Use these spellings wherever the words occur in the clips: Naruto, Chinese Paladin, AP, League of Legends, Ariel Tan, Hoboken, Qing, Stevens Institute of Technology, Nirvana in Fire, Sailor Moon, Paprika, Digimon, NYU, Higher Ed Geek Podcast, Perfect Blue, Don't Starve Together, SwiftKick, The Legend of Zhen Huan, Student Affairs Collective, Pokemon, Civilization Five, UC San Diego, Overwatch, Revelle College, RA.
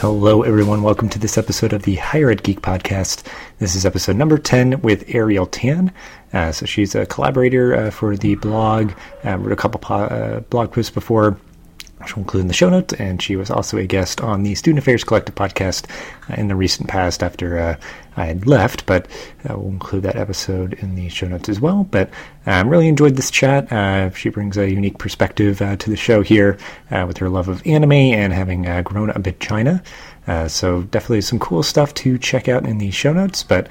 Hello, everyone. Welcome to this episode of the Higher Ed Geek Podcast. This is episode number 10 with Ariel Tan. So she's a collaborator for the blog, wrote a couple blog posts before, which we'll include in the show notes, and she was also a guest on the Student Affairs Collective podcast in the recent past after I had left, but we'll include that episode in the show notes as well. But I really enjoyed this chat. She brings a unique perspective to the show here with her love of anime and having grown up in China. So definitely some cool stuff to check out in the show notes, but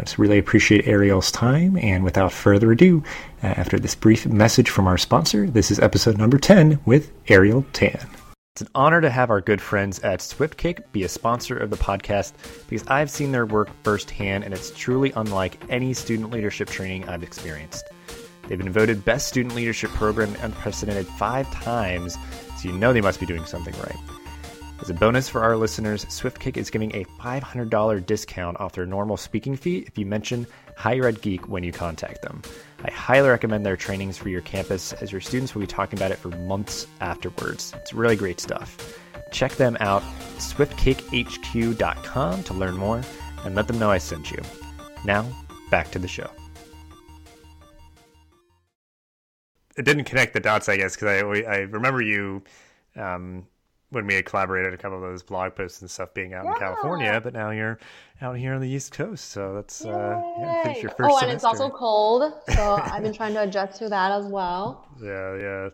just really appreciate Ariel's time. And without further ado, after this brief message from our sponsor, this is episode number 10 with Ariel Tan. It's an honor to have our good friends at SwiftKick be a sponsor of the podcast because I've seen their work firsthand, and it's truly unlike any student leadership training I've experienced. They've been voted Best Student Leadership Program unprecedented 5 times, so you know they must be doing something right. As a bonus for our listeners, SwiftKick is giving a $500 discount off their normal speaking fee if you mention Higher Ed Geek when you contact them. I highly recommend their trainings for your campus, as your students will be talking about it for months afterwards. It's really great stuff. Check them out, swiftkick.hq.com, to learn more, and let them know I sent you. Now, back to the show. It didn't connect the dots, I guess, because I remember you when we had collaborated, a couple of those blog posts and stuff being out in California, but now you're out here on the East Coast, so that's I think your first semester. And it's also cold, so I've been trying to adjust to that as well. I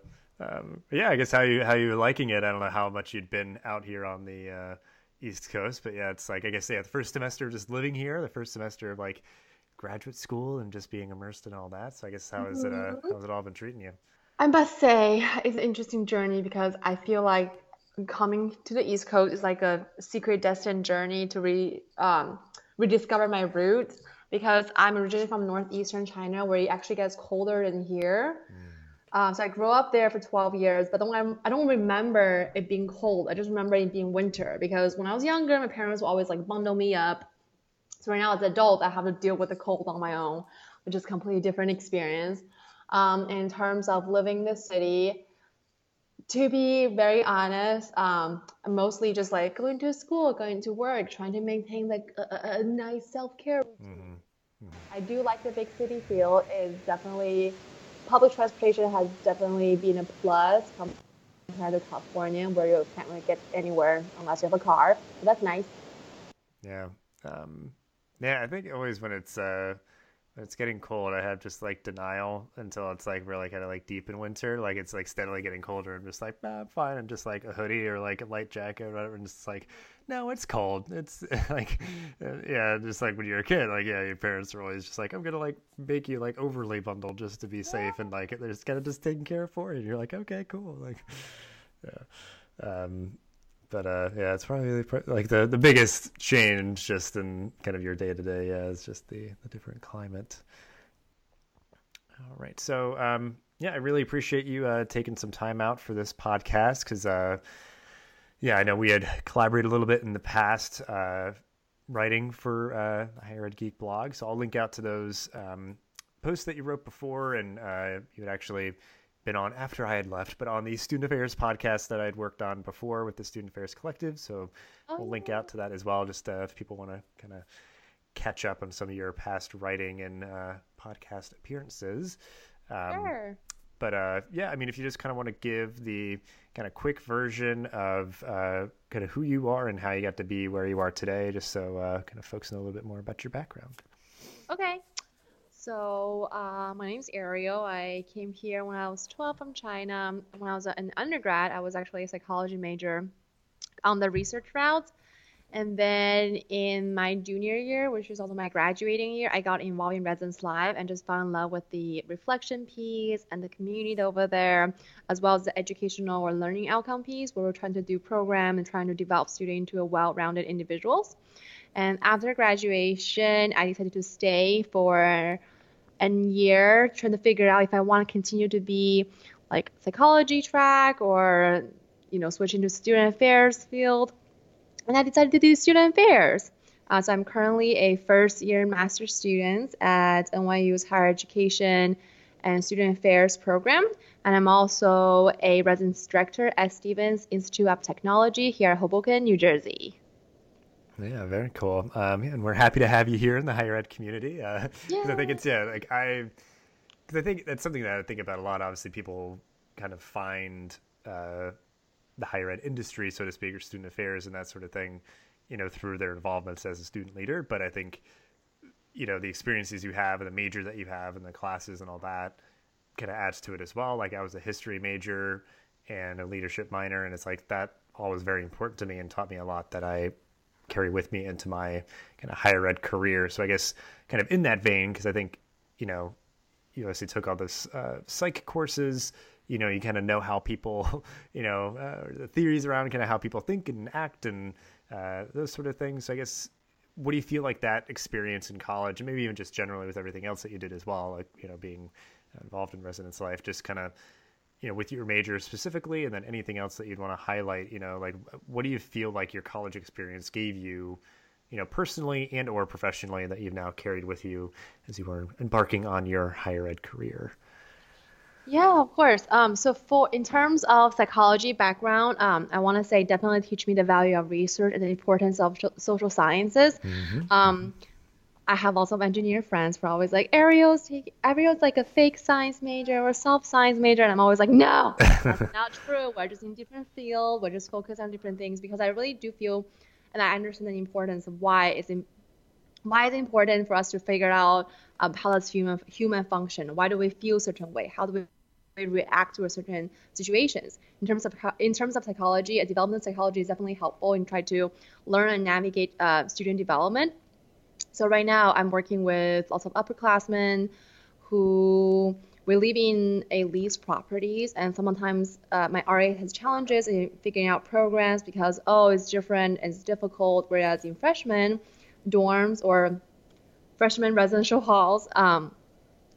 guess how you were liking it. I don't know how much you'd been out here on the East Coast, but yeah, it's like, I guess, yeah, the first semester of just living here, the first semester of like graduate school and just being immersed in all that. So I guess how's it all been treating you? I must say it's an interesting journey, because I feel like coming to the East Coast is like a secret destined journey to rediscover my roots, because I'm originally from northeastern China, where it actually gets colder than here. So I grew up there for 12 years, but then I don't remember it being cold. I just remember it being winter, because when I was younger, my parents would always like bundle me up. So right now, as an adult, I have to deal with the cold on my own, which is a completely different experience. In terms of living in the city, to be very honest, mostly just like going to school, going to work, trying to maintain like a nice self-care routine. I do like the big city feel. It's definitely, public transportation has definitely been a plus compared to California, where you can't really get anywhere unless you have a car. So that's nice. Yeah. I think always when it's getting cold, I have just like denial until it's like really kind of like deep in winter, like it's like steadily getting colder. I'm just like, nah, I'm fine. I'm just like a hoodie or like a light jacket or whatever, and just like, no, it's cold. It's like, yeah, just like when you're a kid, like, yeah, your parents are always just like, I'm gonna like make you like overly bundled just to be safe, and like they're just kind of just taking care of for you. And you're like, okay, cool, like, yeah. But it's probably like the biggest change just in kind of your day to day. Yeah, is just the different climate. All right, so I really appreciate you taking some time out for this podcast, because I know we had collaborated a little bit in the past, writing for Higher Ed Geek blog. So I'll link out to those posts that you wrote before, and you had actually been on after I had left, but on the Student Affairs podcast that I had worked on before with the Student Affairs Collective. So we'll link out to that as well, just if people want to kind of catch up on some of your past writing and podcast appearances. Sure. But I mean, if you just kind of want to give the kind of quick version of kind of who you are and how you got to be where you are today, just so kind of folks know a little bit more about your background. Okay. So my name's Ariel. I came here when I was 12 from China. When I was an undergrad, I was actually a psychology major on the research route. And then in my junior year, which is also my graduating year, I got involved in Residence Live and just fell in love with the reflection piece and the community over there, as well as the educational or learning outcome piece, where we're trying to do program and trying to develop students into a well-rounded individuals. And after graduation, I decided to stay for a year, trying to figure out if I want to continue to be like psychology track or, switch into student affairs field. And I decided to do student affairs. So I'm currently a first year master's student at NYU's Higher Education and Student Affairs program. And I'm also a residence director at Stevens Institute of Technology here at Hoboken, New Jersey. Yeah, very cool. And we're happy to have you here in the higher ed community. I think it's, I think that's something that I think about a lot. Obviously, people kind of find the higher ed industry, so to speak, or student affairs and that sort of thing, you know, through their involvements as a student leader. But I think, you know, the experiences you have and the major that you have and the classes and all that kind of adds to it as well. Like I was a history major and a leadership minor, and it's like that all was very important to me and taught me a lot that I carry with me into my kind of higher ed career. So I guess kind of in that vein, because I think, you know, you obviously took all those psych courses, you know, you kind of know how people, you know, the theories around kind of how people think and act and those sort of things. So I guess, what do you feel like that experience in college, and maybe even just generally with everything else that you did as well, like, you know, being involved in residence life, just kind of, you know, with your major specifically, and then anything else that you'd want to highlight, you know, like what do you feel like your college experience gave you, you know, personally and or professionally that you've now carried with you as you were embarking on your higher ed career? Yeah, of course. So in terms of psychology background, I want to say definitely teach me the value of research and the importance of social sciences. Mm-hmm. I have lots of engineer friends who are always like, Ariel's like a fake science major or self-science major. And I'm always like, no, that's not true. We're just in different fields. We're just focused on different things, because I really do feel, and I understand the importance of why it's important for us to figure out how does human function? Why do we feel a certain way? How do we react to certain situations? In terms of psychology, a development psychology is definitely helpful in trying to learn and navigate student development. So right now I'm working with lots of upperclassmen who we live in a leased properties, and sometimes my RA has challenges in figuring out programs because, it's different and it's difficult, whereas in freshman dorms or freshman residential halls,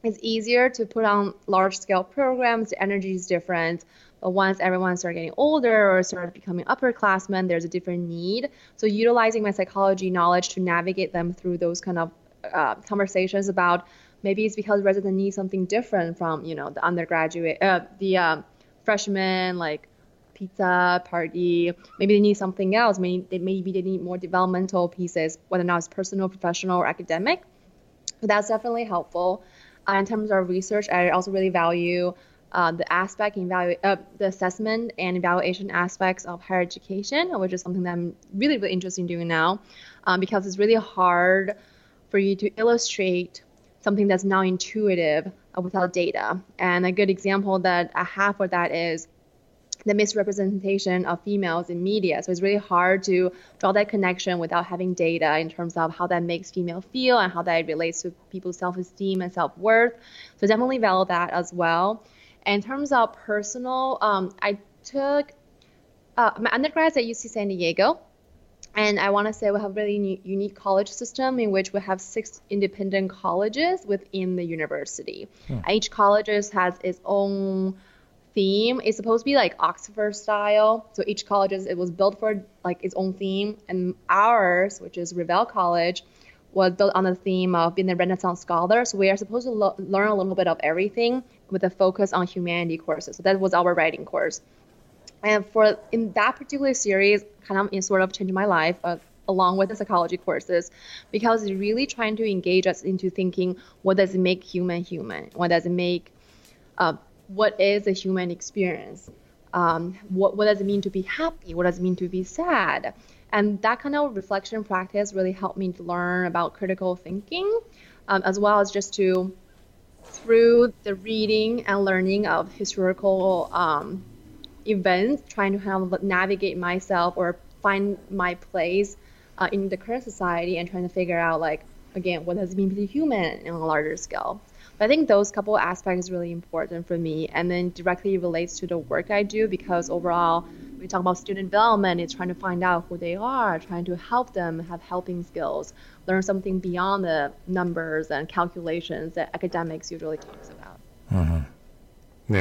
it's easier to put on large-scale programs, the energy is different. But once everyone starts getting older or starts becoming upperclassmen, there's a different need. So utilizing my psychology knowledge to navigate them through those kind of conversations about maybe it's because residents need something different from, you know, the undergraduate, the freshmen, like pizza party. Maybe they need something else. Maybe they need more developmental pieces, whether or not it's personal, professional, or academic. But that's definitely helpful. In terms of research, I also really value the assessment and evaluation aspects of higher education, which is something that I'm really, really interested in doing now, because it's really hard for you to illustrate something that's not intuitive without data. And a good example that I have for that is the misrepresentation of females in media. So it's really hard to draw that connection without having data in terms of how that makes female feel and how that relates to people's self-esteem and self-worth. So definitely value that as well. In terms of personal, I took my undergrads at UC San Diego, and I want to say we have a really unique college system in which we have 6 independent colleges within the university. Hmm. Each college has its own theme. It's supposed to be like Oxford style, so each college was built for like its own theme, and ours, which is Revelle College, was built on the theme of being a Renaissance scholar. So we are supposed to learn a little bit of everything, with a focus on humanity courses. So that was our writing course. And in that particular series, kind of it sort of changed my life along with the psychology courses, because it's really trying to engage us into thinking, what does it make human human? What does it make, what is a human experience? What does it mean to be happy? What does it mean to be sad? And that kind of reflection practice really helped me to learn about critical thinking, as well as just to, through the reading and learning of historical events, trying to kind of navigate myself or find my place in the current society, and trying to figure out, like, again, what does it mean to be human on a larger scale. But I think those couple aspects is really important for me, and then directly relates to the work I do, because overall, when we talk about student development, it's trying to find out who they are, trying to help them have helping skills, learn something beyond the numbers and calculations that academics usually talks about. Mm-hmm.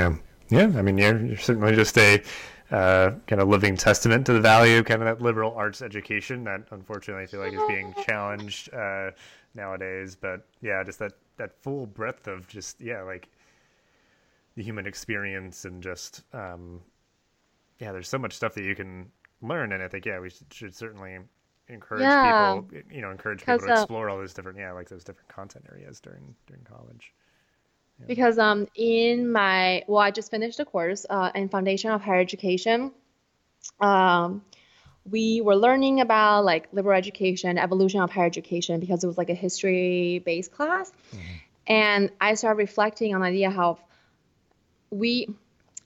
Yeah. I mean, you're certainly just a kind of living testament to the value, kind of that liberal arts education that unfortunately I feel like is being challenged nowadays. But yeah, just that full breadth of just, yeah, like the human experience, and just there's so much stuff that you can learn, and I think we should certainly encourage people, encourage people to explore all those different those different content areas during college. Yeah. Because in my I just finished a course in Foundation of Higher Education. We were learning about liberal education, evolution of higher education, because it was a history-based class. Mm-hmm. And I started reflecting on the idea how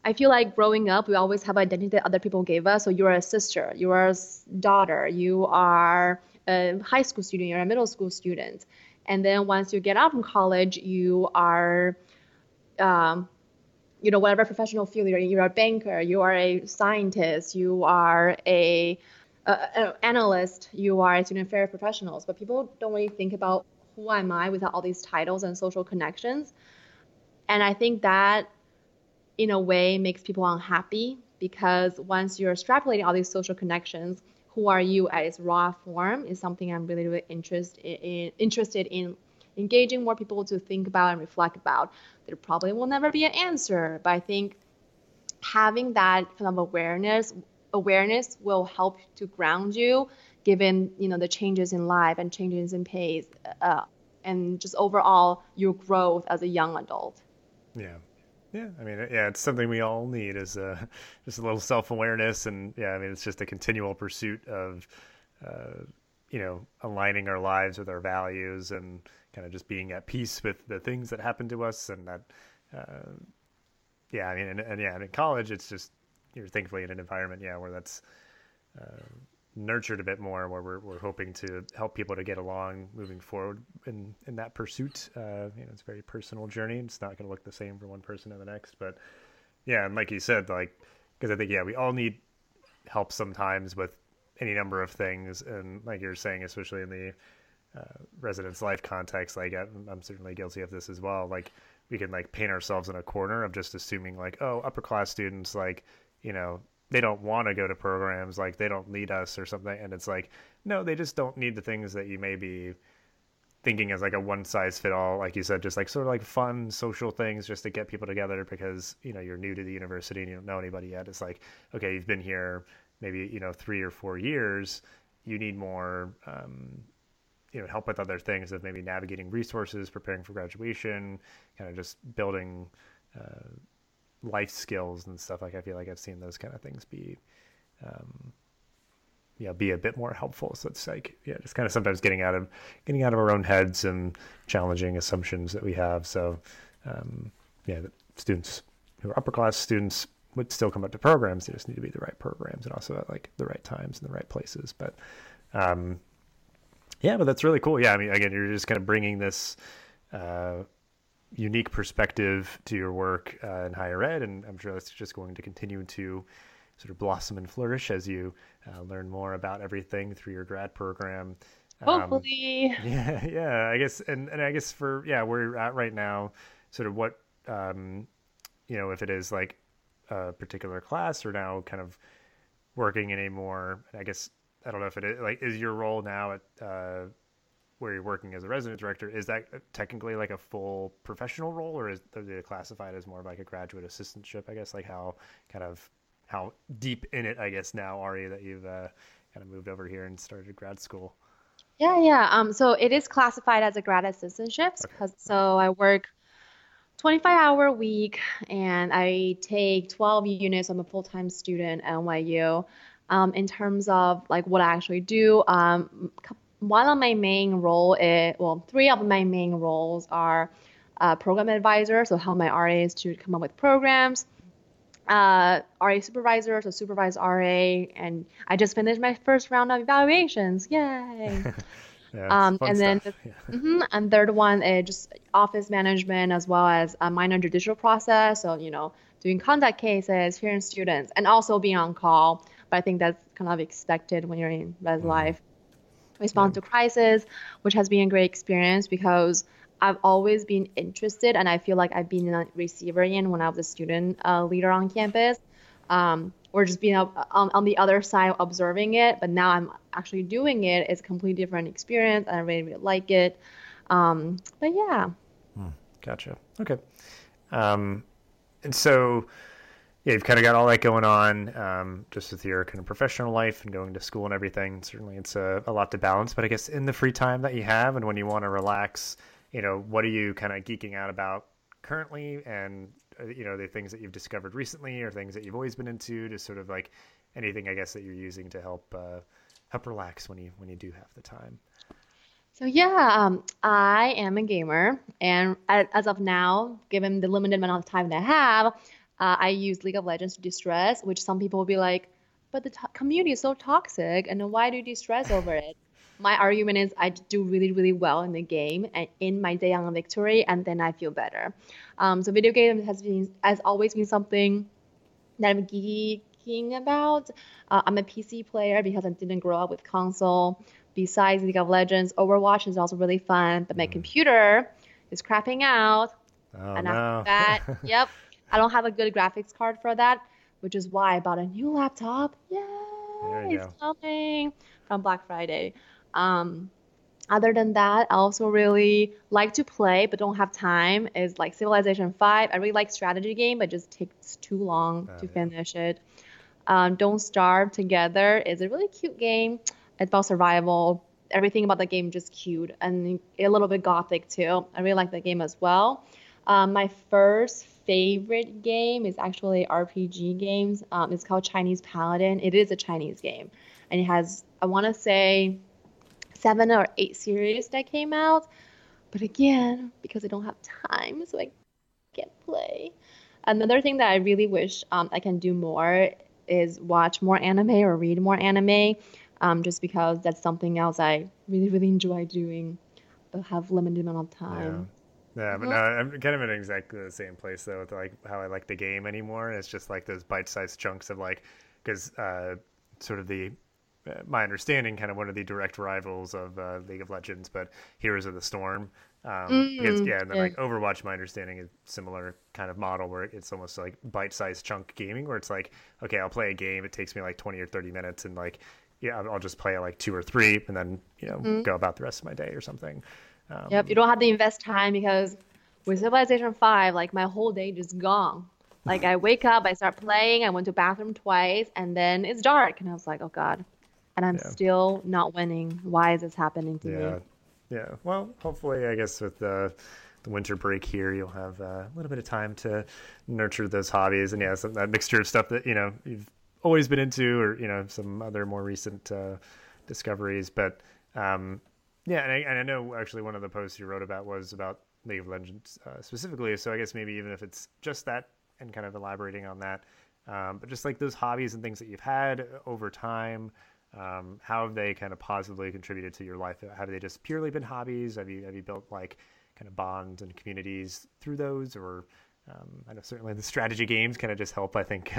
I feel like growing up, we always have identity that other people gave us. So you're a sister, you're a daughter, you are a high school student, you're a middle school student. And then once you get out from college, you are, whatever professional field you're in, you're a banker, you are a scientist, you are an analyst, you are a student affairs professionals. But people don't really think about who am I without all these titles and social connections. And I think that, in a way, makes people unhappy, because once you're extrapolating all these social connections, who are you at its raw form is something I'm really, really interested in engaging more people to think about and reflect about. There probably will never be an answer, but I think having that kind of awareness will help to ground you, given the changes in life and changes in pace, and just overall your growth as a young adult. Yeah. Yeah, it's something we all need, is just a little self-awareness, and it's just a continual pursuit of, aligning our lives with our values, and kind of just being at peace with the things that happen to us, and that, and in college, it's just you're thankfully in an environment, where that's nurtured a bit more, where we're hoping to help people to get along moving forward in that pursuit. It's a very personal journey. It's not going to look the same for one person to the next, but and like you said, because I think we all need help sometimes with any number of things, and like you're saying, especially in the residence life context, I'm certainly guilty of this as well. We can paint ourselves in a corner of just assuming upper class students they don't want to go to programs, they don't need us or something. And it's no, they just don't need the things that you may be thinking as a one size fit all, like you said, just fun social things just to get people together, because, you're new to the university and you don't know anybody yet. It's okay, you've been here maybe, 3 or 4 years, you need more, help with other things of maybe navigating resources, preparing for graduation, kind of just building, life skills and stuff. I feel like I've seen those kind of things be be a bit more helpful. So it's just kind of sometimes getting out of our own heads and challenging assumptions that we have. So the students who are upper class students would still come up to programs. They just need to be the right programs, and also at the right times and the right places. But but that's really cool. Again, you're just kind of bringing this unique perspective to your work in higher ed, and I'm sure that's just going to continue to sort of blossom and flourish as you learn more about everything through your grad program. Hopefully. I guess, and I guess for where you're at right now, sort of what if it is a particular class, or now kind of working in a more, I guess, I don't know if it is is your role now at where you're working as a resident director, is that technically a full professional role, or is it classified as more of a graduate assistantship? I guess how deep in it, I guess, now are you that you've kind of moved over here and started grad school? Yeah. So it is classified as a grad assistantship. Okay. So I work 25-hour week, and I take 12 units. I'm a full-time student at NYU. In terms of what I actually do, one of my main role is, three of my main roles are program advisor, so help my RAs to come up with programs, RA supervisor, so supervise RA, and I just finished my first round of evaluations. Yay! And third one is just office management, as well as a minor judicial process, so doing contact cases, hearing students, and also being on call. But I think that's kind of expected when you're in res life. Response to crisis, which has been a great experience, because I've always been interested, and I feel like I've been a receiver in when I was a student leader on campus, or just being on the other side observing it. But now I'm actually doing it. It's a completely different experience, and I really, really like it. But yeah. Gotcha. Okay. And so, yeah, you've kind of got all that going on, just with your kind of professional life and going to school and everything. Certainly it's a lot to balance, but I guess in the free time that you have and when you want to relax, you know, what are you kind of geeking out about currently? And, you know, the things that you've discovered recently or things that you've always been into, just sort of like anything, I guess, that you're using to help, help relax when you do have the time. So yeah, I am a gamer, and as of now, given the limited amount of time that I have, I use League of Legends to de-stress, which some people will be like, but the community is so toxic, and why do you de-stress over it? My argument is I do really, really well in the game and in my day on victory, and then I feel better. So video games has always been something that I'm geeking about. I'm a PC player because I didn't grow up with console. Besides League of Legends, Overwatch is also really fun, but my computer is crapping out. Oh, and after that, yep, I don't have a good graphics card for that, which is why I bought a new laptop. Yay! It's coming from Black Friday. Other than that, I also really like to play, but don't have time. Is like Civilization 5. I really like strategy game, but just takes too long to finish it. Don't Starve Together is a really cute game. It's about survival. Everything about the game just cute and a little bit gothic too. I really like the game as well. My first favorite game is actually RPG games. It's called Chinese Paladin. It is a Chinese game, and it has, I want to say, 7 or 8 series that came out. But again, because I don't have time, so I can't play. Another thing that I really wish I can do more is watch more anime or read more anime. Just because that's something else I really, really enjoy doing, but have limited amount of time. Yeah, but no, I'm kind of in exactly the same place, though, with like how I like the game anymore. It's just like those bite-sized chunks of like, because sort of the, my understanding, kind of one of the direct rivals of League of Legends, but Heroes of the Storm. Because like Overwatch, my understanding is similar kind of model where it's almost like bite-sized chunk gaming, where it's like, okay, I'll play a game. It takes me like 20 or 30 minutes and like, yeah, I'll just play like 2 or 3 and then, you know, go about the rest of my day or something. You don't have to invest time because with Civilization 5, like my whole day just gone. Like I wake up, I start playing, I went to the bathroom twice, and then it's dark. And I was like, oh, God. And I'm still not winning. Why is this happening to me? Yeah. Well, hopefully, I guess with the winter break here, you'll have a little bit of time to nurture those hobbies. And, yeah, some, that mixture of stuff that, you know, you've always been into, or you know, some other more recent discoveries, but and I know actually one of the posts you wrote about was about League of Legends specifically, so I guess maybe even if it's just that and kind of elaborating on that, but just like those hobbies and things that you've had over time, how have they kind of positively contributed to your life? Have they just purely been hobbies? Have you built like kind of bonds and communities through those? Or I know certainly the strategy games kind of just help, I think,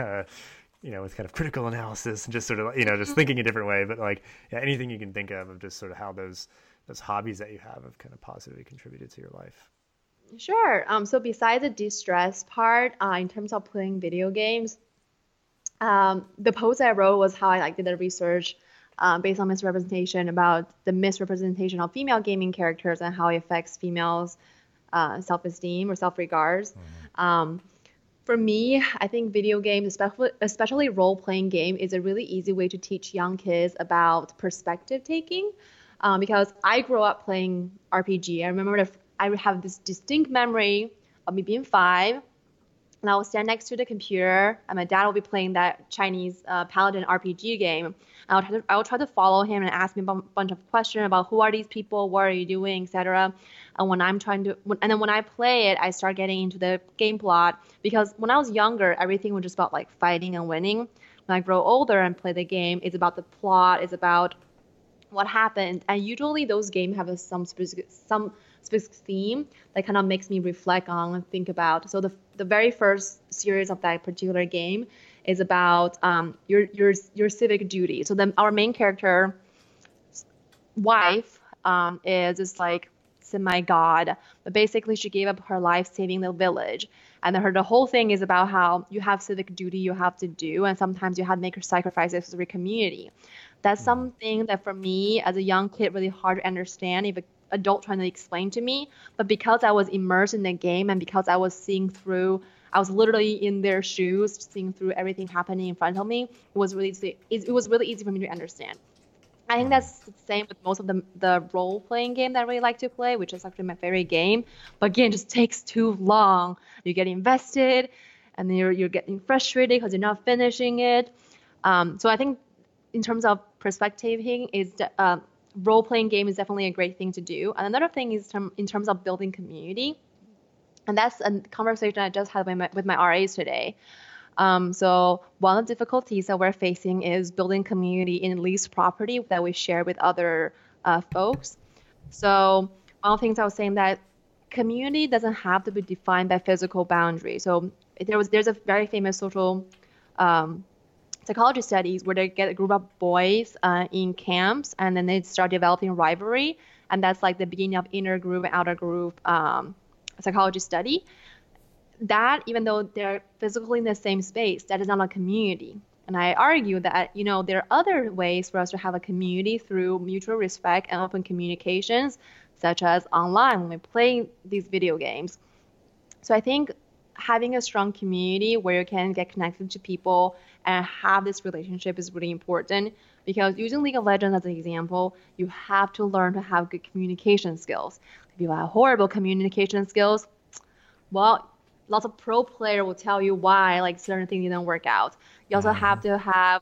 you know, with kind of critical analysis and just sort of, you know, just thinking a different way, but like anything you can think of just sort of how those hobbies that you have kind of positively contributed to your life. Sure. So besides the de-stress part, in terms of playing video games, the post I wrote was how I like did the research based on misrepresentation about the misrepresentation of female gaming characters and how it affects females' self-esteem or self-regards. For me, I think video games, especially role-playing game, is a really easy way to teach young kids about perspective taking, because I grew up playing RPG. I remember I have this distinct memory of me being 5, and I would stand next to the computer, and my dad would be playing that Chinese Paladin RPG game. I would try to follow him and ask him a bunch of questions about who are these people, what are you doing, etc. And when I play it, I start getting into the game plot, because when I was younger, everything was just about like fighting and winning. When I grow older and play the game, it's about the plot, it's about what happened. And usually those games have some specific theme that kind of makes me reflect on and think about. So the very first series of that particular game is about your civic duty. So our main character wife is just like semi-god, but basically she gave up her life saving the village. And then the whole thing is about how you have civic duty you have to do, and sometimes you have to make sacrifices for your community. That's something that for me as a young kid really hard to understand if an adult trying to explain to me. But because I was immersed in the game and because I was seeing through I was literally in their shoes, seeing through everything happening in front of me. It was really easy for me to understand. I think that's the same with most of the role-playing game that I really like to play, which is actually my favorite game. But again, it just takes too long. You get invested, and then you're getting frustrated because you're not finishing it. So I think in terms of perspectiving, role-playing game is definitely a great thing to do. And another thing is in terms of building community. And that's a conversation I just had with my RAs today. So one of the difficulties that we're facing is building community in leased property that we share with other folks. So one of the things I was saying that community doesn't have to be defined by physical boundaries. So there's a very famous social psychology studies where they get a group of boys in camps, and then they start developing rivalry. And that's like the beginning of inner group and outer group psychology study. That, even though they're physically in the same space, that is not a community. And I argue that, there are other ways for us to have a community through mutual respect and open communications, such as online when we play these video games. So I think having a strong community where you can get connected to people and have this relationship is really important, because using League of Legends as an example, you have to learn to have good communication skills. If you have horrible communication skills, well, lots of pro player will tell you why like certain things didn't work out. You also have to have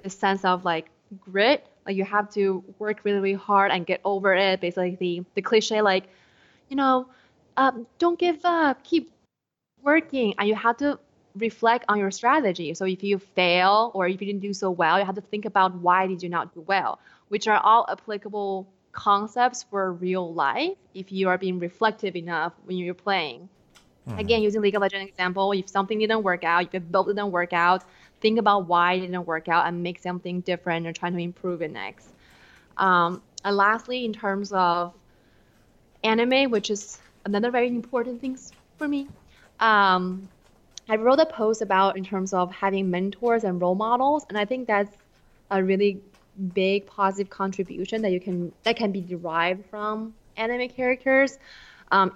this sense of like grit. Like you have to work really, really hard and get over it. Basically the cliche like, don't give up, keep working. And you have to reflect on your strategy. So if you fail or if you didn't do so well, you have to think about why did you not do well, which are all applicable concepts for real life if you are being reflective enough when you're playing. Again, using League of Legends example, if something didn't work out, if your build didn't work out, think about why it didn't work out and make something different or try to improve it next. And lastly, in terms of anime, which is another very important thing for me, I wrote a post about in terms of having mentors and role models, and I think that's a really big positive contribution that can be derived from anime characters.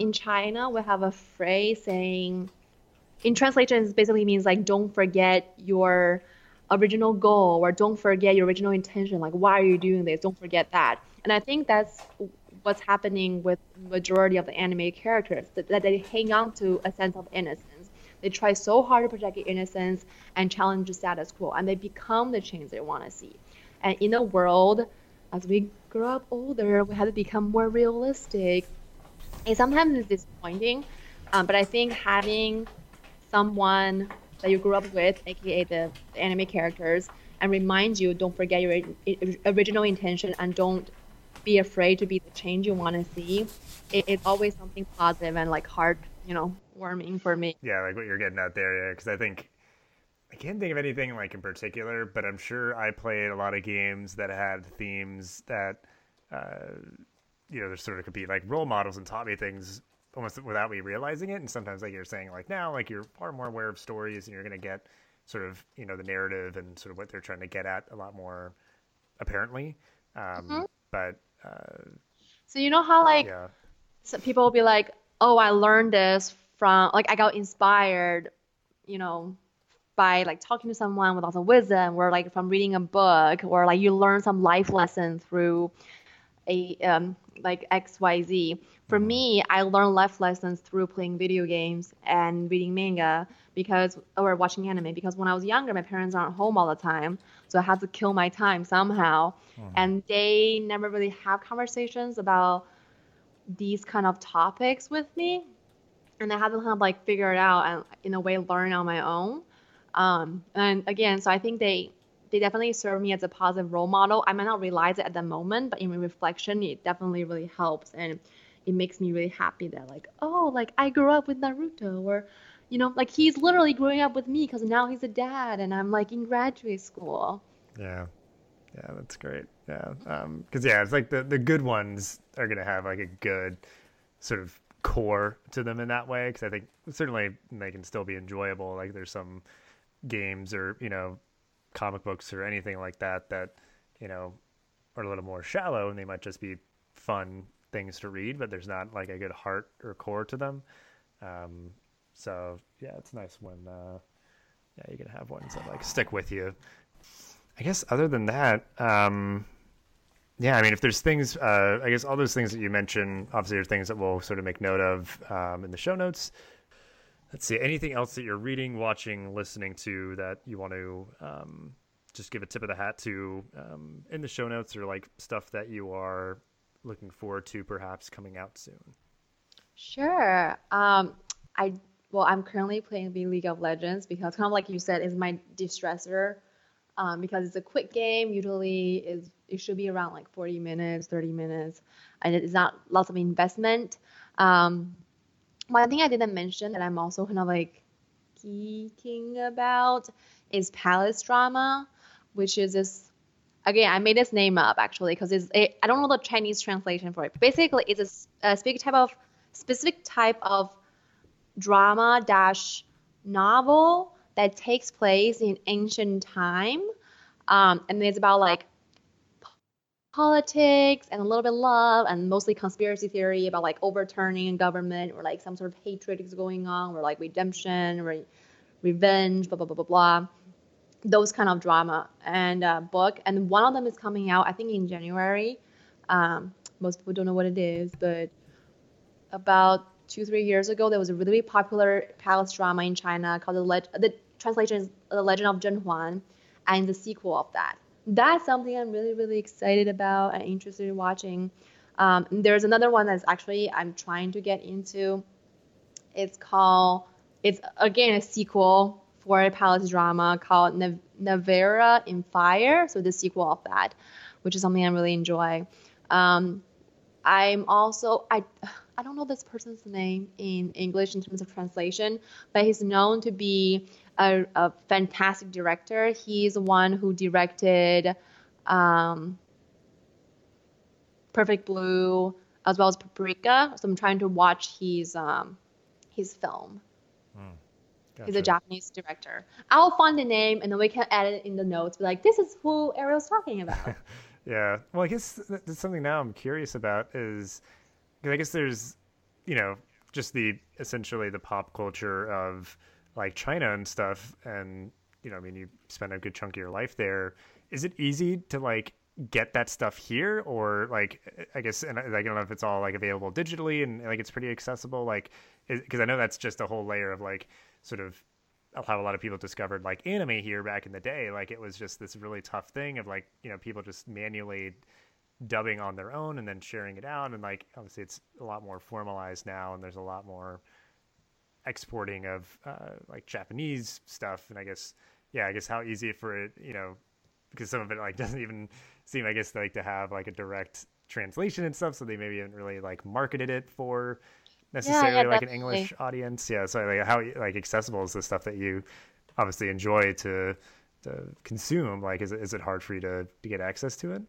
In China, we have a phrase saying, in translation, it basically means like, don't forget your original goal, or don't forget your original intention. Like, why are you doing this? Don't forget that. And I think that's what's happening with the majority of the anime characters, that they hang on to a sense of innocence. They try so hard to protect their innocence and challenge the status quo, and they become the change they want to see. And in the world, as we grow up older, we have to become more realistic. It sometimes is disappointing, but I think having someone that you grew up with, aka the anime characters, and remind you, don't forget your original intention and don't be afraid to be the change you want to see, it's always something positive and like heart, warming for me. Yeah, like what you're getting out there, yeah, because I think, I can't think of anything like in particular, but I'm sure I played a lot of games that had themes that, there sort of could be like role models and taught me things almost without me realizing it. And sometimes like you're saying like now, like you're far more aware of stories and you're going to get sort of, the narrative and sort of what they're trying to get at a lot more apparently. But so you know how like so people will be like, oh, I learned this from like, I got inspired, by like talking to someone with lots of wisdom, or like from reading a book, or like you learn some life lesson through a, like XYZ. For me, I learned life lessons through playing video games and reading manga or watching anime, because when I was younger, my parents aren't home all the time. So I had to kill my time somehow. And they never really have conversations about these kind of topics with me. And I had to kind of like figure it out and in a way learn on my own. And again, so I think they definitely serve me as a positive role model. I might not realize it at the moment, but in reflection, it definitely really helps. And it makes me really happy that like, oh, like I grew up with Naruto, or, like he's literally growing up with me because now he's a dad and I'm like in graduate school. Yeah. Yeah, that's great. Yeah. Cause yeah, it's like the good ones are going to have like a good sort of core to them in that way. Cause I think certainly they can still be enjoyable. Like there's some games or, comic books or anything like that are a little more shallow and they might just be fun things to read, but there's not like a good heart or core to them. So yeah, it's nice when you can have ones that like stick with you. I guess other than that, I mean, if there's things, I guess all those things that you mentioned, obviously are things that we'll sort of make note of in the show notes. Let's see, anything else that you're reading, watching, listening to that you want to just give a tip of the hat to in the show notes, or like stuff that you are looking forward to perhaps coming out soon? Sure. I'm currently playing the League of Legends because, kind of like you said, is my de-stressor. Because it's a quick game, usually it should be around like 40 minutes, 30 minutes, and it's not lots of investment. One thing I didn't mention that I'm also kind of like geeking about is palace drama, which is this. Again, I made this name up actually because I don't know the Chinese translation for it. But basically, it's a specific type of drama-novel that takes place in ancient time, and it's about like politics and a little bit love and mostly conspiracy theory about like overturning a government or like some sort of hatred is going on or like redemption or revenge, blah blah blah blah blah, those kind of drama and book. And one of them is coming out, I think, in January. Most people don't know what it is, but about 2-3 years ago, there was a really popular palace drama in China called the translation is The Legend of Zhen Huan, and the sequel of that. That's something I'm really, really excited about and interested in watching. There's another one that's actually I'm trying to get into. It's again a sequel for a palace drama called Nirvana in Fire, so the sequel of that, which is something I really enjoy. I'm also I don't know this person's name in English in terms of translation, but he's known to be a fantastic director. He's the one who directed Perfect Blue as well as Paprika. So I'm trying to watch his film. Gotcha. He's a Japanese director. I'll find the name and then we can add it in the notes. Be like, this is who Ariel's talking about. Yeah. Well, I guess that's something now I'm curious about is... I guess there's, just essentially the pop culture of like China and stuff. And, you spend a good chunk of your life there. Is it easy to like get that stuff here? Or like, I guess, and I don't know if it's all like available digitally and like it's pretty accessible. Like, because I know that's just a whole layer of like sort of how a lot of people discovered like anime here back in the day. Like it was just this really tough thing of like, people just manually dubbing on their own and then sharing it out, and like obviously it's a lot more formalized now and there's a lot more exporting of like Japanese stuff. And I guess how easy for it, because some of it like doesn't even seem, I guess, like to have like a direct translation and stuff, so they maybe haven't really like marketed it for necessarily like an English audience. So like how like accessible is the stuff that you obviously enjoy to consume? Like is it hard for you to get access to it?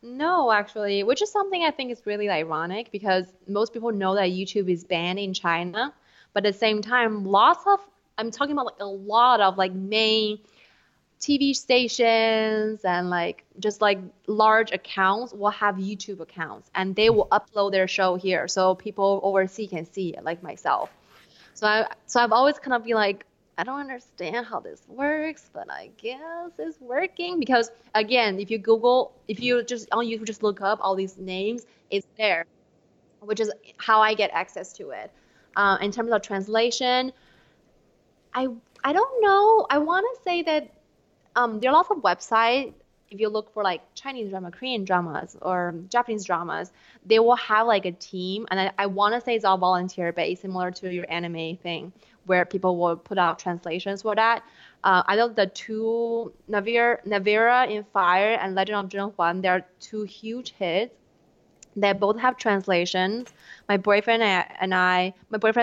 No, actually, which is something I think is really ironic because most people know that YouTube is banned in China, but at the same time, I'm talking about like a lot of like main TV stations and like just like large accounts will have YouTube accounts and they will upload their show here so people overseas can see it, like myself. So I've always kind of been like, I don't understand how this works, but I guess it's working because, again, if you just on YouTube just look up all these names, it's there, which is how I get access to it. In terms of translation, I don't know. I want to say that there are lots of websites. If you look for like Chinese drama, Korean dramas, or Japanese dramas, they will have like a team, and I want to say it's all volunteer based, similar to your anime thing, where people will put out translations for that. I know the two, Navira in Fire and Legend of Zhen Huan, they're two huge hits. They both have translations. My boyfriend's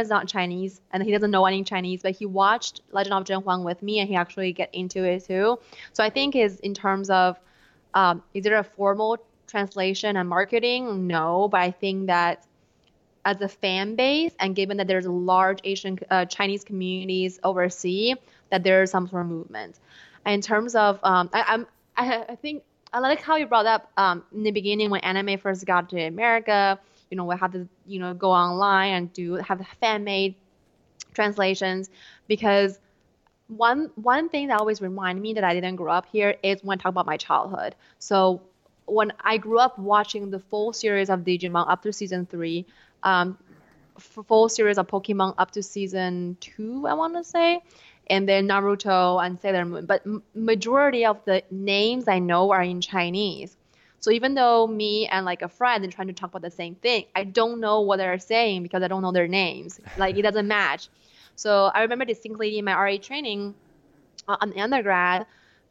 not Chinese, and he doesn't know any Chinese, but he watched Legend of Zhen Huan with me, and he actually get into it too. So I think is in terms of, is there a formal translation and marketing? No, but I think that as a fan base, and given that there's a large Asian Chinese communities overseas, that there's some sort of movement. In terms of, I think I like how you brought up in the beginning when anime first got to America. We had to go online and have fan made translations, because one thing that always reminds me that I didn't grow up here is when I talk about my childhood. So when I grew up watching the full series of Digimon up to season 3, full series of Pokemon up to season 2, I want to say, and then Naruto and Sailor Moon. But majority of the names I know are in Chinese. So even though me and like a friend are trying to talk about the same thing, I don't know what they're saying because I don't know their names. Like, it doesn't match. So I remember distinctly in my RA training on undergrad,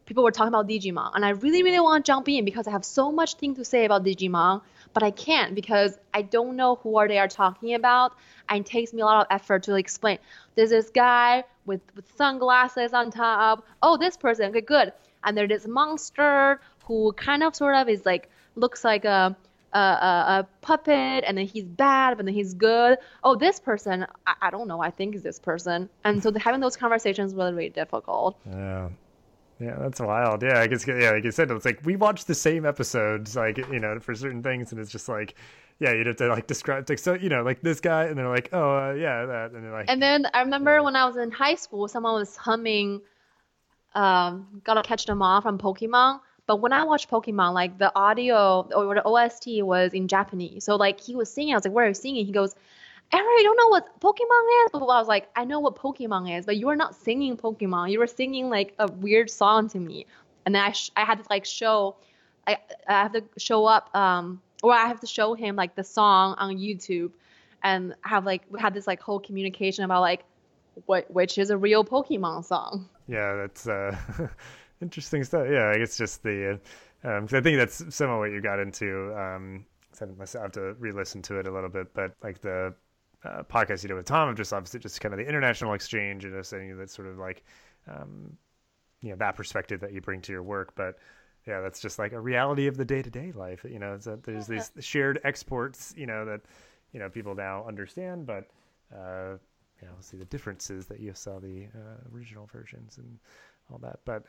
people were talking about Digimon. And I really, really want to jump in because I have so much thing to say about Digimon, but I can't because I don't know who are they are talking about. And it takes me a lot of effort to explain. There's this guy with sunglasses on top. Oh, this person. Okay, good. And there's this monster who kind of sort of is like, looks like a puppet, and then he's bad, but then he's good. Oh, this person, I don't know, I think is this person. And so having those conversations was really difficult. Yeah. Yeah, that's wild. Yeah, I guess, yeah, like you said, it's like we watch the same episodes, like, you know, for certain things, and it's just like, yeah, you'd have to like describe, like, so, you know, like this guy, and they're like, oh, yeah, that, and they're like. And then I remember when I was in high school, someone was humming, Gotta Catch Them All from Pokemon. But when I watched Pokemon, like the audio or the OST was in Japanese. So like he was singing, I was like, "Where are you singing?" He goes, "I really don't know what Pokemon is." But I was like, "I know what Pokemon is, but you are not singing Pokemon. You were singing like a weird song to me." And then I had to like show, I have to show up, or I have to show him like the song on YouTube, and have like we had this like whole communication about like which is a real Pokemon song. Yeah, that's. Interesting stuff. Yeah, I guess just the because I think that's some of what you got into. I have to re-listen to it a little bit, but like the podcast you did with Tom, of just obviously just kind of the international exchange, and saying that sort of like you know, that perspective that you bring to your work. But yeah, that's just like a reality of the day-to-day life. You know, that there's these shared exports. You know, that you know people now understand, but you know, see the differences that you saw the original versions and all that. But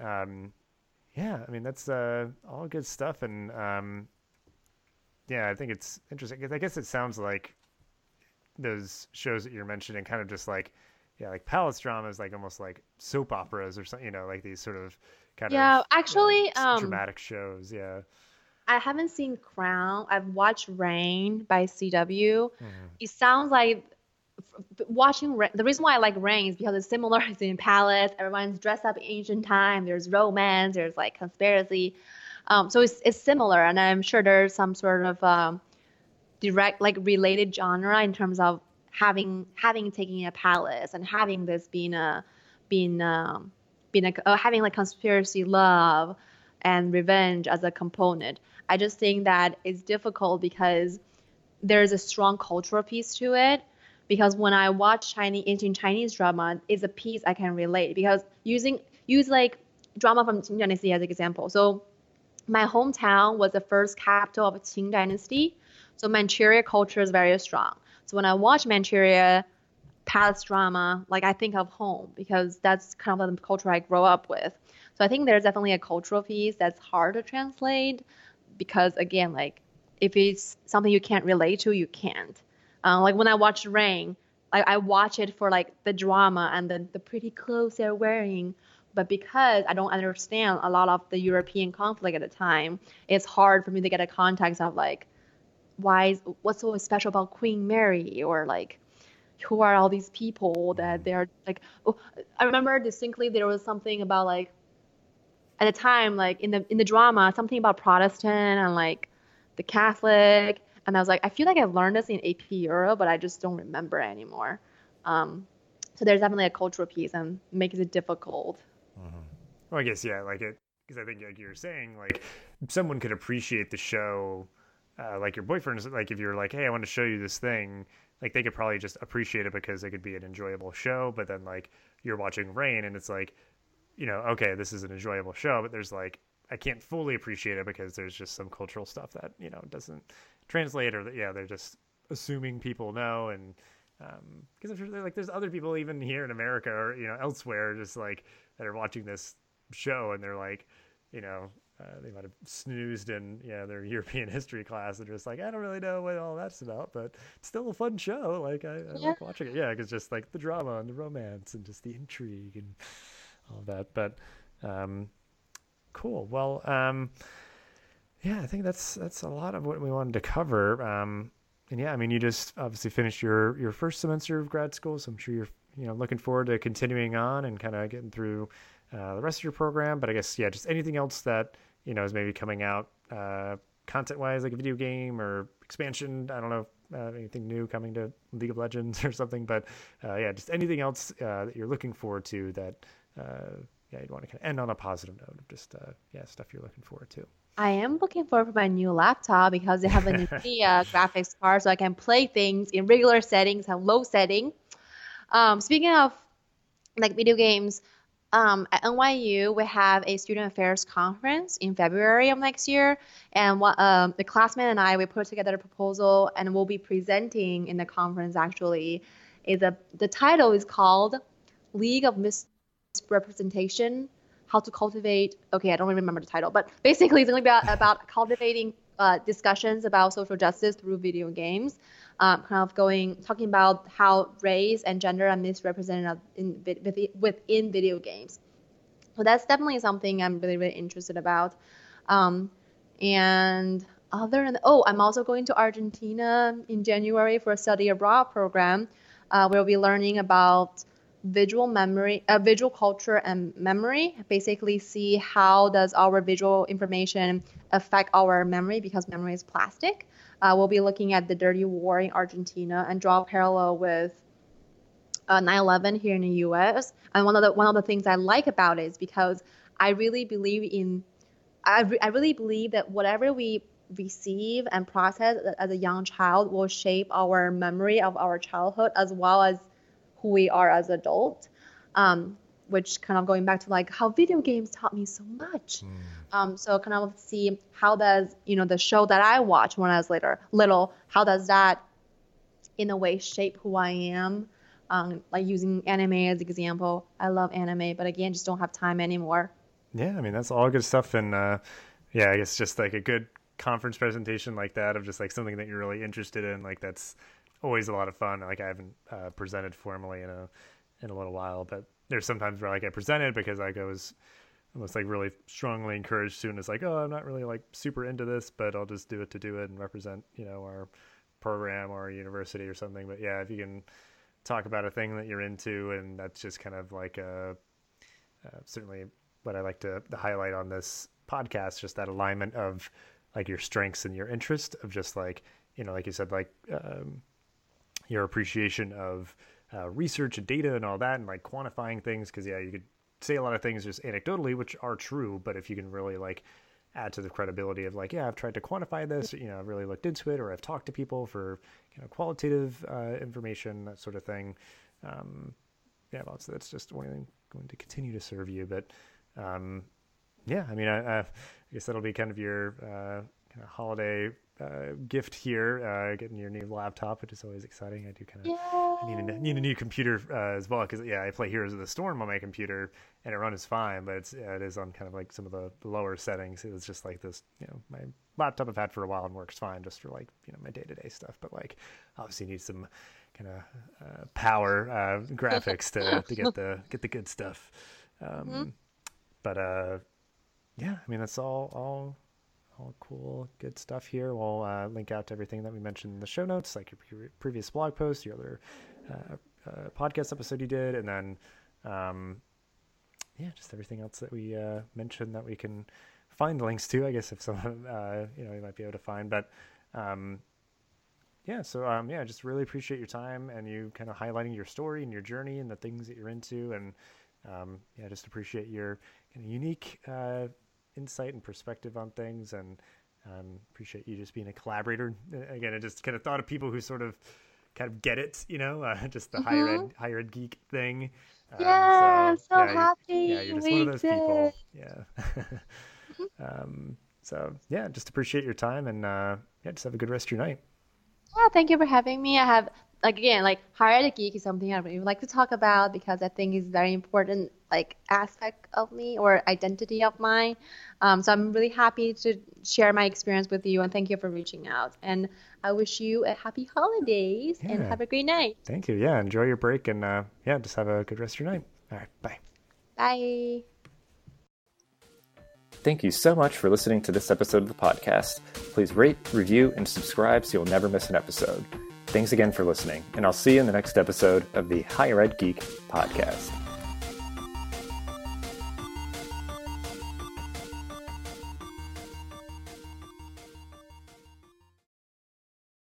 yeah, I mean, that's all good stuff. And yeah, I think it's interesting because I guess it sounds like those shows that you're mentioning kind of just like, yeah, like palace dramas, like almost like soap operas or something, you know, like these sort of kind of actually, you know, dramatic shows. Yeah, I haven't seen Crown. I've watched Rain by CW. It sounds like watching the reason why I like Rain is because it's similar. It's in palace, everyone's dressed up in ancient time, there's romance, there's like conspiracy, so it's similar. And I'm sure there's some sort of direct like related genre in terms of having taking a palace and having this being having like conspiracy, love and revenge as a component. I just think that it's difficult because there's a strong cultural piece to it. Because when I watch Chinese drama, it's a piece I can relate. Because use like drama from Qing Dynasty as an example. So my hometown was the first capital of Qing Dynasty. So Manchuria culture is very strong. So when I watch Manchuria palace drama, like I think of home because that's kind of the culture I grew up with. So I think there's definitely a cultural piece that's hard to translate because again, like if it's something you can't relate to, you can't. Like when I watch Rain, I watch it for like the drama and the pretty clothes they're wearing. But because I don't understand a lot of the European conflict at the time, it's hard for me to get a context of like, what's so special about Queen Mary, or like, who are all these people that they're like, oh, I remember distinctly there was something about like, at the time, like in the drama, something about Protestant and like the Catholic. And I was like, I feel like I've learned this in AP Euro, but I just don't remember anymore. So there's definitely a cultural piece and makes it difficult. Mm-hmm. Well, I guess, yeah, like it, because I think like you were saying, like someone could appreciate the show, like your boyfriend, like if you're like, hey, I want to show you this thing, like they could probably just appreciate it because it could be an enjoyable show. But then like you're watching Rain and it's like, you know, okay, this is an enjoyable show, but there's like, I can't fully appreciate it because there's just some cultural stuff that, you know, doesn't translate, or that, yeah, they're just assuming people know. And because I'm sure like there's other people even here in America or, you know, elsewhere, just like that are watching this show and they're like, you know, They might have snoozed in, you know, their European history class and just like, I don't really know what all that's about, but it's still a fun show. Like, I like watching it. Yeah, because just like the drama and the romance and just the intrigue and all that. But cool. Well, yeah, I think that's a lot of what we wanted to cover. And yeah, I mean, you just obviously finished your first semester of grad school, so I'm sure you're, you know, looking forward to continuing on and kind of getting through the rest of your program. But I guess, yeah, just anything else that, you know, is maybe coming out content wise, like a video game or expansion, I don't know, anything new coming to League of Legends or something, but yeah, just anything else that you're looking forward to that yeah, you'd want to kind of end on a positive note of just yeah, stuff you're looking forward to. I am looking forward to my new laptop because they have a new graphics card, so I can play things in regular settings and low setting. Speaking of like video games, at NYU, we have a student affairs conference in February of next year. And the classmate and I, we put together a proposal and we'll be presenting in the conference actually. The title is called League of Misrepresentation, How to Cultivate. Okay, I don't remember the title, but basically it's going to be about cultivating discussions about social justice through video games. Kind of talking about how race and gender are misrepresented within video games. So that's definitely something I'm really, really interested about. And other than, I'm also going to Argentina in January for a study abroad program, where we'll be learning about visual culture and memory. Basically, see how does our visual information affect our memory, because memory is plastic. We'll be looking at the dirty war in Argentina and draw a parallel with 9/11 here in the U.S. And one of the things I like about it is because I really believe that whatever we receive and process as a young child will shape our memory of our childhood as well as who we are as adults. Which kind of going back to like how video games taught me so much. So kind of see how does, you know, the show that I watched when I was little, how does that in a way shape who I am? Like using anime as an example. I love anime, but again, just don't have time anymore. Yeah. I mean, that's all good stuff. And yeah, I guess just like a good conference presentation like that of just like something that you're really interested in. Like that's always a lot of fun. Like I haven't presented formally in a little while, but there's sometimes where like I presented because like I was almost like really strongly encouraged students like, oh, I'm not really like super into this, but I'll just do it and represent, you know, our program or our university or something. But yeah, if you can talk about a thing that you're into, and that's just kind of like certainly what I like to highlight on this podcast, just that alignment of like your strengths and your interest of just like, you know, like you said, like your appreciation of research and data and all that, and like quantifying things, because yeah, you could say a lot of things just anecdotally, which are true, but if you can really like add to the credibility of like, yeah, I've tried to quantify this, you know, I've really looked into it, or I've talked to people for, you know, qualitative information, that sort of thing. Yeah, well, so that's just one thing going to continue to serve you. But yeah, I mean, I guess that'll be kind of your kind of holiday gift here, getting your new laptop, which is always exciting. I do kind of need a new computer as well, because yeah, I play Heroes of the Storm on my computer and it runs fine, but it is on kind of like some of the lower settings. It was just like this, you know, my laptop I've had for a while and works fine just for like, you know, my day-to-day stuff, but like obviously need some kind of power graphics to get the good stuff. But yeah, I mean, that's all cool, good stuff here. We'll link out to everything that we mentioned in the show notes, like your previous blog post, your other podcast episode you did, and then yeah, just everything else that we mentioned that we can find links to, I guess, if someone you know, you might be able to find. But yeah, so yeah, just really appreciate your time and you kind of highlighting your story and your journey and the things that you're into, and yeah, just appreciate your kind of unique insight and perspective on things, and appreciate you just being a collaborator. Again, I just kind of thought of people who kind of get it, you know, just the higher ed geek thing. Yeah, so yeah, happy. You're just one of those people. Yeah. So yeah, just appreciate your time, and yeah, just have a good rest of your night. Yeah, thank you for having me. I have like, again, like, Higher Ed Geek is something I really like to talk about because I think it's very important, like, aspect of me or identity of mine. So I'm really happy to share my experience with you, and thank you for reaching out. And I wish you a happy holidays and have a great night. Thank you. Yeah, enjoy your break, and just have a good rest of your night. All right, bye. Bye. Thank you so much for listening to this episode of the podcast. Please rate, review, and subscribe so you'll never miss an episode. Thanks again for listening, and I'll see you in the next episode of the Higher Ed Geek Podcast.